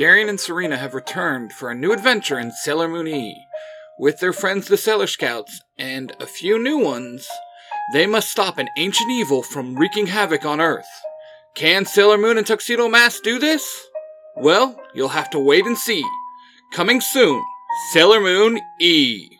Darien and Serena have returned for a new adventure in Sailor Moon E. With their friends the Sailor Scouts, and a few new ones, they must stop an ancient evil from wreaking havoc on Earth. Can Sailor Moon and Tuxedo Mask do this? Well, you'll have to wait and see. Coming soon, Sailor Moon E.